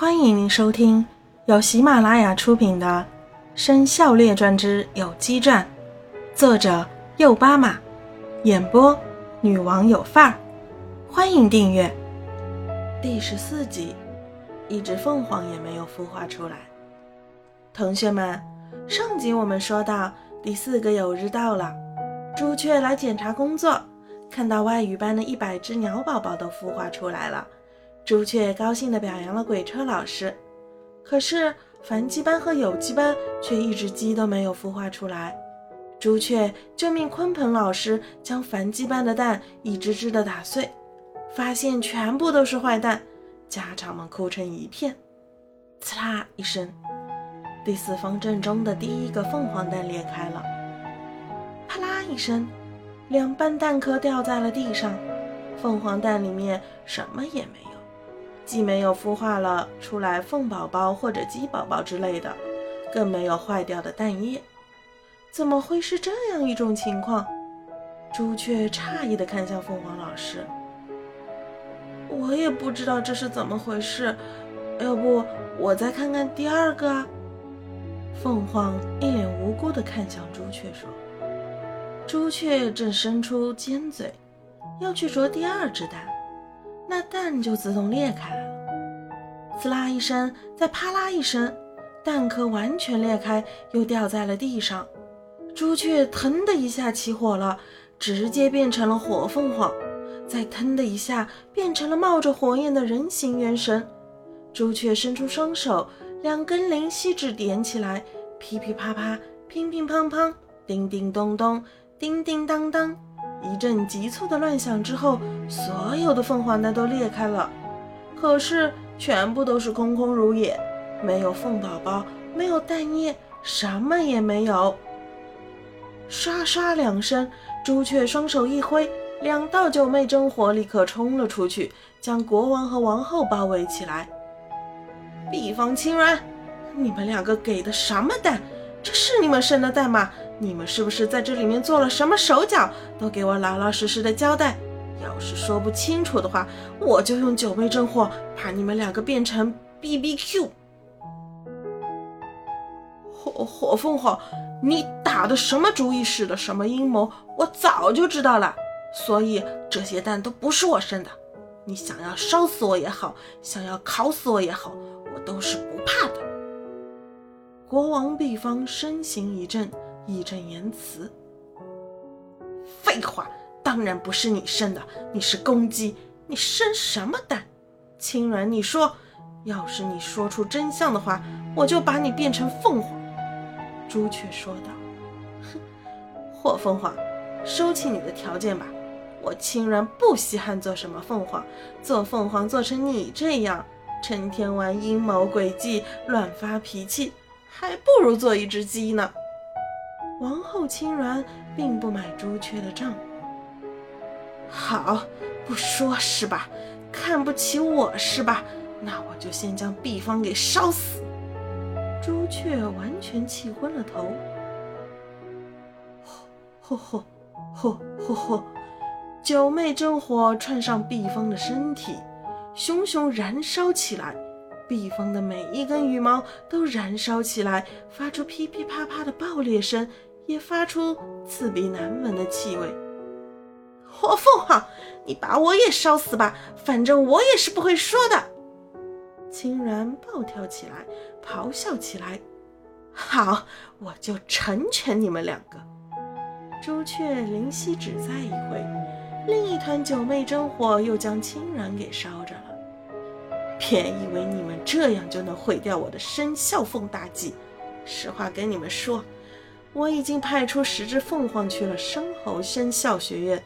欢迎您收听由喜马拉雅出品的《生肖列传之有机传》，作者右巴马，演播女王有范儿。欢迎订阅。第14集，一只凤凰也没有孵化出来。同学们，上集我们说到第4个酉日到了，朱雀来检查工作，看到外语班的100只鸟宝宝都孵化出来了，朱雀高兴地表扬了鬼车老师。可是繁鸡班和有机班却一只鸡都没有孵化出来，朱雀就命鲲鹏老师将繁鸡班的蛋一只只地打碎，发现全部都是坏蛋，家长们哭成一片。刺啦一声，第4方阵中的第1个凤凰蛋裂开了，啪啦一声，2半蛋壳掉在了地上，凤凰蛋里面什么也没有，既没有孵化了出来凤宝宝或者鸡宝宝之类的，更没有坏掉的蛋液。怎么会是这样一种情况？朱雀诧异地看向凤凰老师。我也不知道这是怎么回事，要不我再看看第2个啊。凤凰一脸无辜地看向朱雀说。朱雀正伸出尖嘴要去啄第2只蛋，那蛋就自动裂开了，刺啦一声，再啪啦一声，蛋壳完全裂开，又掉在了地上。朱雀腾的一下起火了，直接变成了火凤凰，再腾的一下变成了冒着火焰的人形原神。朱雀伸出双手，2根灵犀指点起来，噼噼啪啪，乒乒乓乓，叮叮咚咚，叮叮当当，一阵急促的乱响之后，所有的凤凰蛋都裂开了，可是全部都是空空如也，没有凤宝宝，没有蛋液，什么也没有。刷刷2声，朱雀双手一挥，2道九妹真火立刻冲了出去，将国王和王后包围起来。毕方青鸾，你们2个给的什么蛋？这是你们生的蛋吗？你们是不是在这里面做了什么手脚？都给我老老实实的交代，要是说不清楚的话，我就用九妹真火把你们2个变成 BBQ。 火凤凰，你打的什么主意，使的什么阴谋，我早就知道了，所以这些蛋都不是我生的。你想要烧死我也好，想要烤死我也好，我都是不怕的。国王毕方身形一震，义正言辞。废话，当然不是你生的，你是公鸡，你生什么蛋？青鸾，你说，要是你说出真相的话，我就把你变成凤凰。朱雀说道。哼，火凤凰，收起你的条件吧，我青鸾不稀罕做什么凤凰，做凤凰做成你这样，成天玩阴谋诡计，乱发脾气，还不如做一只鸡呢。王后青鸾并不买朱雀的账。好，不说是吧？看不起我是吧？那我就先将毕方给烧死。朱雀完全气昏了头。吼吼吼吼吼！九妹真火窜上毕方的身体，熊熊燃烧起来。毕方的每一根羽毛都燃烧起来，发出噼噼啪啪的爆裂声，也发出刺鼻难闻的气味。火凤凰，你把我也烧死吧，反正我也是不会说的。青鸾暴跳起来，咆哮起来。好，我就成全你们2个。朱雀灵犀指再一挥，另一团九妹真火又将青鸾给烧着了。别以为你们这样就能毁掉我的生肖凤大计，实话跟你们说，我已经派出10只凤凰去了申猴生肖学院，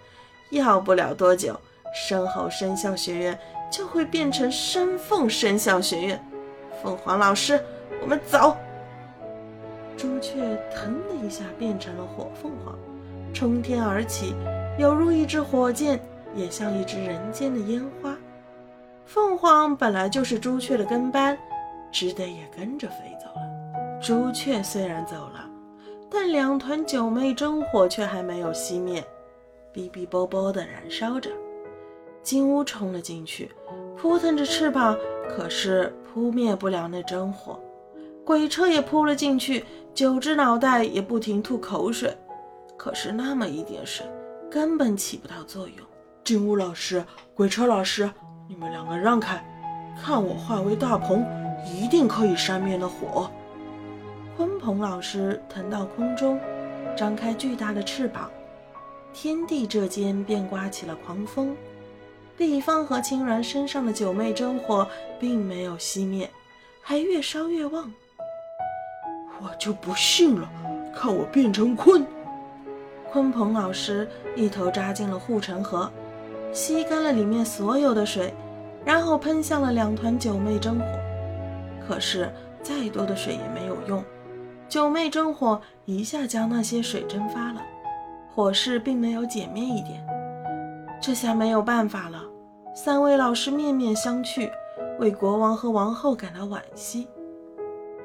要不了多久，申猴生肖学院就会变成申凤生肖学院。凤凰老师，我们走。朱雀腾的一下变成了火凤凰，冲天而起，犹如一只火箭，也像一只人间的烟花。凤凰本来就是朱雀的跟班，只得也跟着飞走了。朱雀虽然走了，但2团九妹真火却还没有熄灭，哔哔啵啵地燃烧着。金乌冲了进去，扑腾着翅膀，可是扑灭不了那真火，鬼车也扑了进去，九只脑袋也不停吐口水，可是那么一点水根本起不到作用。金乌老师，鬼车老师，你们两个让开，看我化为大鹏，一定可以扇灭那火。鲲鹏老师腾到空中，张开巨大的翅膀，天地这间便刮起了狂风。立方和青鸾身上的九昧真火并没有熄灭，还越烧越旺。我就不信了，看我变成鲲！鲲鹏老师一头扎进了护城河，吸干了里面所有的水，然后喷向了两团九昧真火。可是再多的水也没有用，九昧真火一下将那些水蒸发了，火势并没有减灭一点。这下没有办法了，三位老师面面相觑，为国王和王后感到惋惜。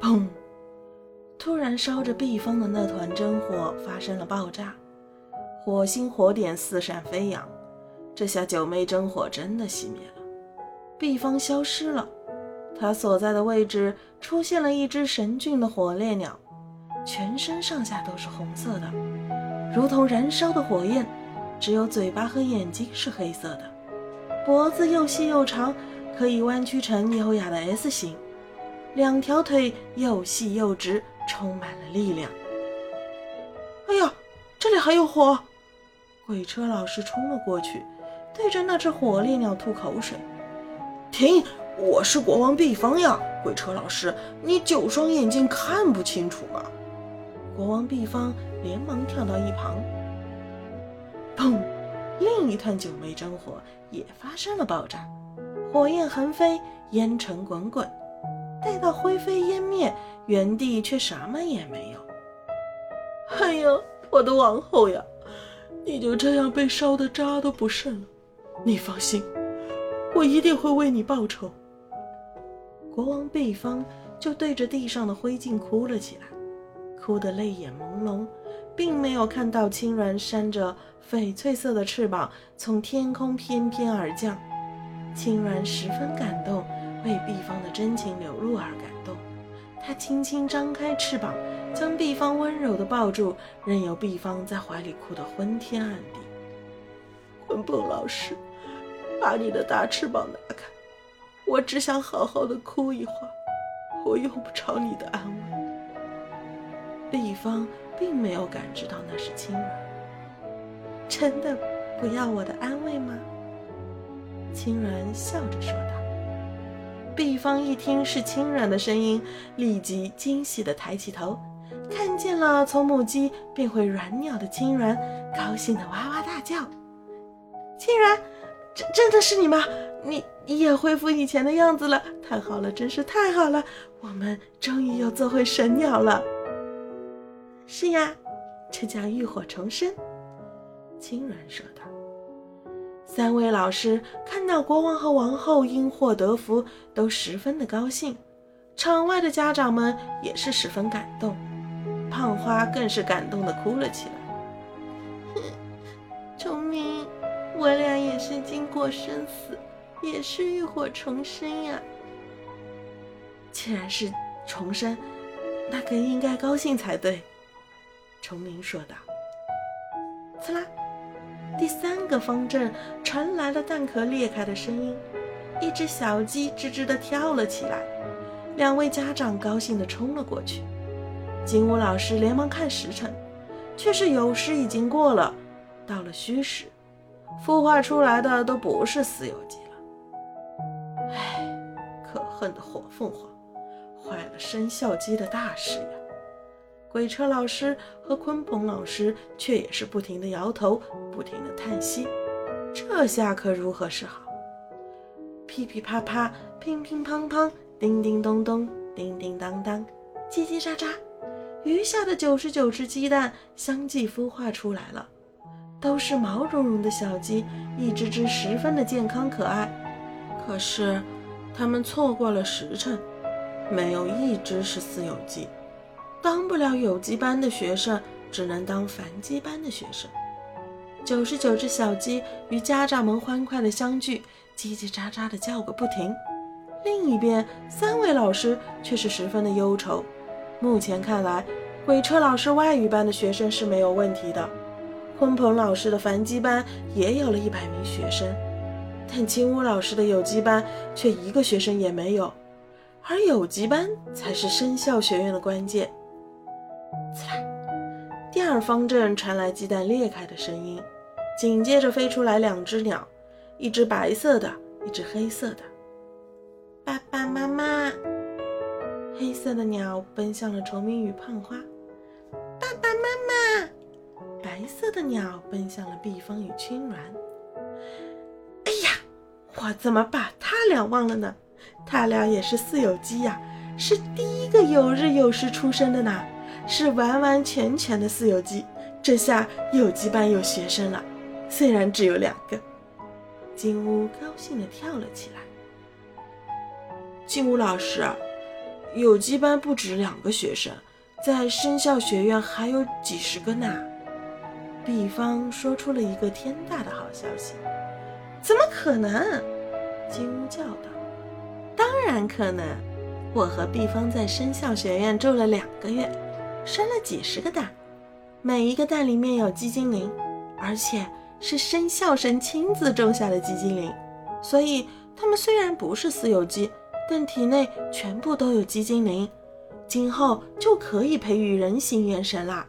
砰！突然烧着避风的那团真火发生了爆炸，火星火点四散飞扬。这下九昧真火真的熄灭了，避风消失了，它所在的位置出现了一只神俊的火烈鸟，全身上下都是红色的，如同燃烧的火焰，只有嘴巴和眼睛是黑色的，脖子又细又长，可以弯曲成优雅的 S 型，两条腿又细又直，充满了力量。哎呀，这里还有火！鬼车老师冲了过去，对着那只火烈鸟吐口水。停！我是国王毕方呀，鬼车老师，你九双眼睛看不清楚吗？国王毕方连忙跳到一旁。砰！另一团九昧真火也发生了爆炸，火焰横飞，烟尘滚滚，待到灰飞烟灭，原地却什么也没有。哎呀，我的王后呀，你就这样被烧得渣都不剩了，你放心，我一定会为你报仇。国王毕方就对着地上的灰烬哭了起来，哭得泪眼朦胧，并没有看到青鸾扇着翡翠色的翅膀从天空翩翩而降。青鸾十分感动，为毕方的真情流露而感动，他轻轻张开翅膀，将毕方温柔地抱住，任由毕方在怀里哭得昏天暗地。鲲鹏老师，把你的大翅膀拿开，我只想好好的哭一会儿，我用不着你的安慰。毕方并没有感知到那是青鸾。真的不要我的安慰吗？青鸾笑着说道。毕方一听是青鸾的声音，立即惊喜地抬起头，看见了从母鸡变回软鸟的青鸾，高兴地哇哇大叫。青鸾，真的是你吗？你也恢复以前的样子了，太好了，真是太好了，我们终于又做回神鸟了。是呀，这叫浴火重生，青鸾说道。三位老师看到国王和王后因祸得福，都十分的高兴，场外的家长们也是十分感动，胖花更是感动的哭了起来。哼，聪明，我俩也是经过生死，也是浴火重生呀。既然是重生，那更应该高兴才对，崇明说道。刺啦！第三个方阵传来了蛋壳裂开的声音，一只小鸡吱吱地跳了起来，两位家长高兴地冲了过去。金乌老师连忙看时辰，却是酉时已经过了，到了戌时，孵化出来的都不是私有鸡了。唉，可恨的火凤凰，坏了生肖鸡的大事呀！鬼车老师和鲲鹏老师却也是不停地摇头，不停地叹息，这下可如何是好？噼噼啪啪，乒乒乓乓，叮叮咚咚，叮叮当当，叽叽喳喳，余下的99只鸡蛋相继孵化出来了，都是毛茸茸的小鸡，一只只十分的健康可爱。可是它们错过了时辰，没有一只是私有鸡，当不了有鸡班的学生，只能当凡鸡班的学生。99只小鸡与家长们欢快的相聚，叽叽喳喳的叫个不停。另一边三位老师却是十分的忧愁。目前看来，鬼车老师外语班的学生是没有问题的，鲲鹏老师的繁机班也有了100名学生，但金乌老师的有机班却一个学生也没有，而有机班才是生肖学院的关键。刺啦，第二方阵传来鸡蛋裂开的声音，紧接着飞出来2只鸟，一只白色的，一只黑色的。爸爸妈妈，黑色的鸟奔向了崇明与胖花。爸爸妈妈，白色的鸟奔向了碧芳与青鸾。哎呀，我怎么把他俩忘了呢？他俩也是四有鸡呀，是第一个有日有时出生的呢，是完完全全的四有鸡。这下有鸡班有学生了，虽然只有2个。金乌高兴地跳了起来。金乌老师，有机班不止2个学生，在生肖学院还有几十个呢。碧芳说出了一个天大的好消息。怎么可能？金乌叫道。当然可能，我和碧芳在生肖学院住了2个月，生了几10个蛋，每一个蛋里面有鸡精灵，而且是生肖神亲自种下的鸡精灵，所以它们虽然不是私有鸡，但体内全部都有鸡精灵，今后就可以培育人形元神啦。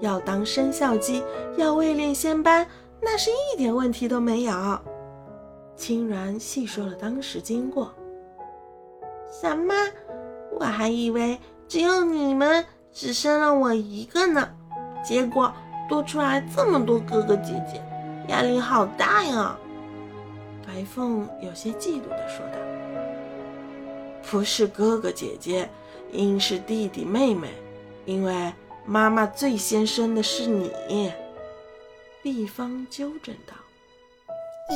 要当生肖鸡，要位列仙班，那是一点问题都没有。青鸾细说了当时经过。什么？我还以为只有你们只生了我1个呢，结果多出来这么多哥哥姐姐，压力好大呀。白凤有些嫉妒地说道。不是哥哥姐姐，应是弟弟妹妹，因为妈妈最先生的是你。碧芳纠正道。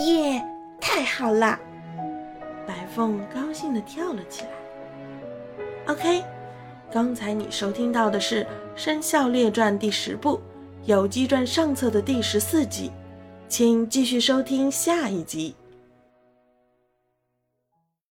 耶，太好了！白凤高兴地跳了起来。OK， 刚才你收听到的是《生肖列传》第10部《有机传》上册的第14集，请继续收听下一集。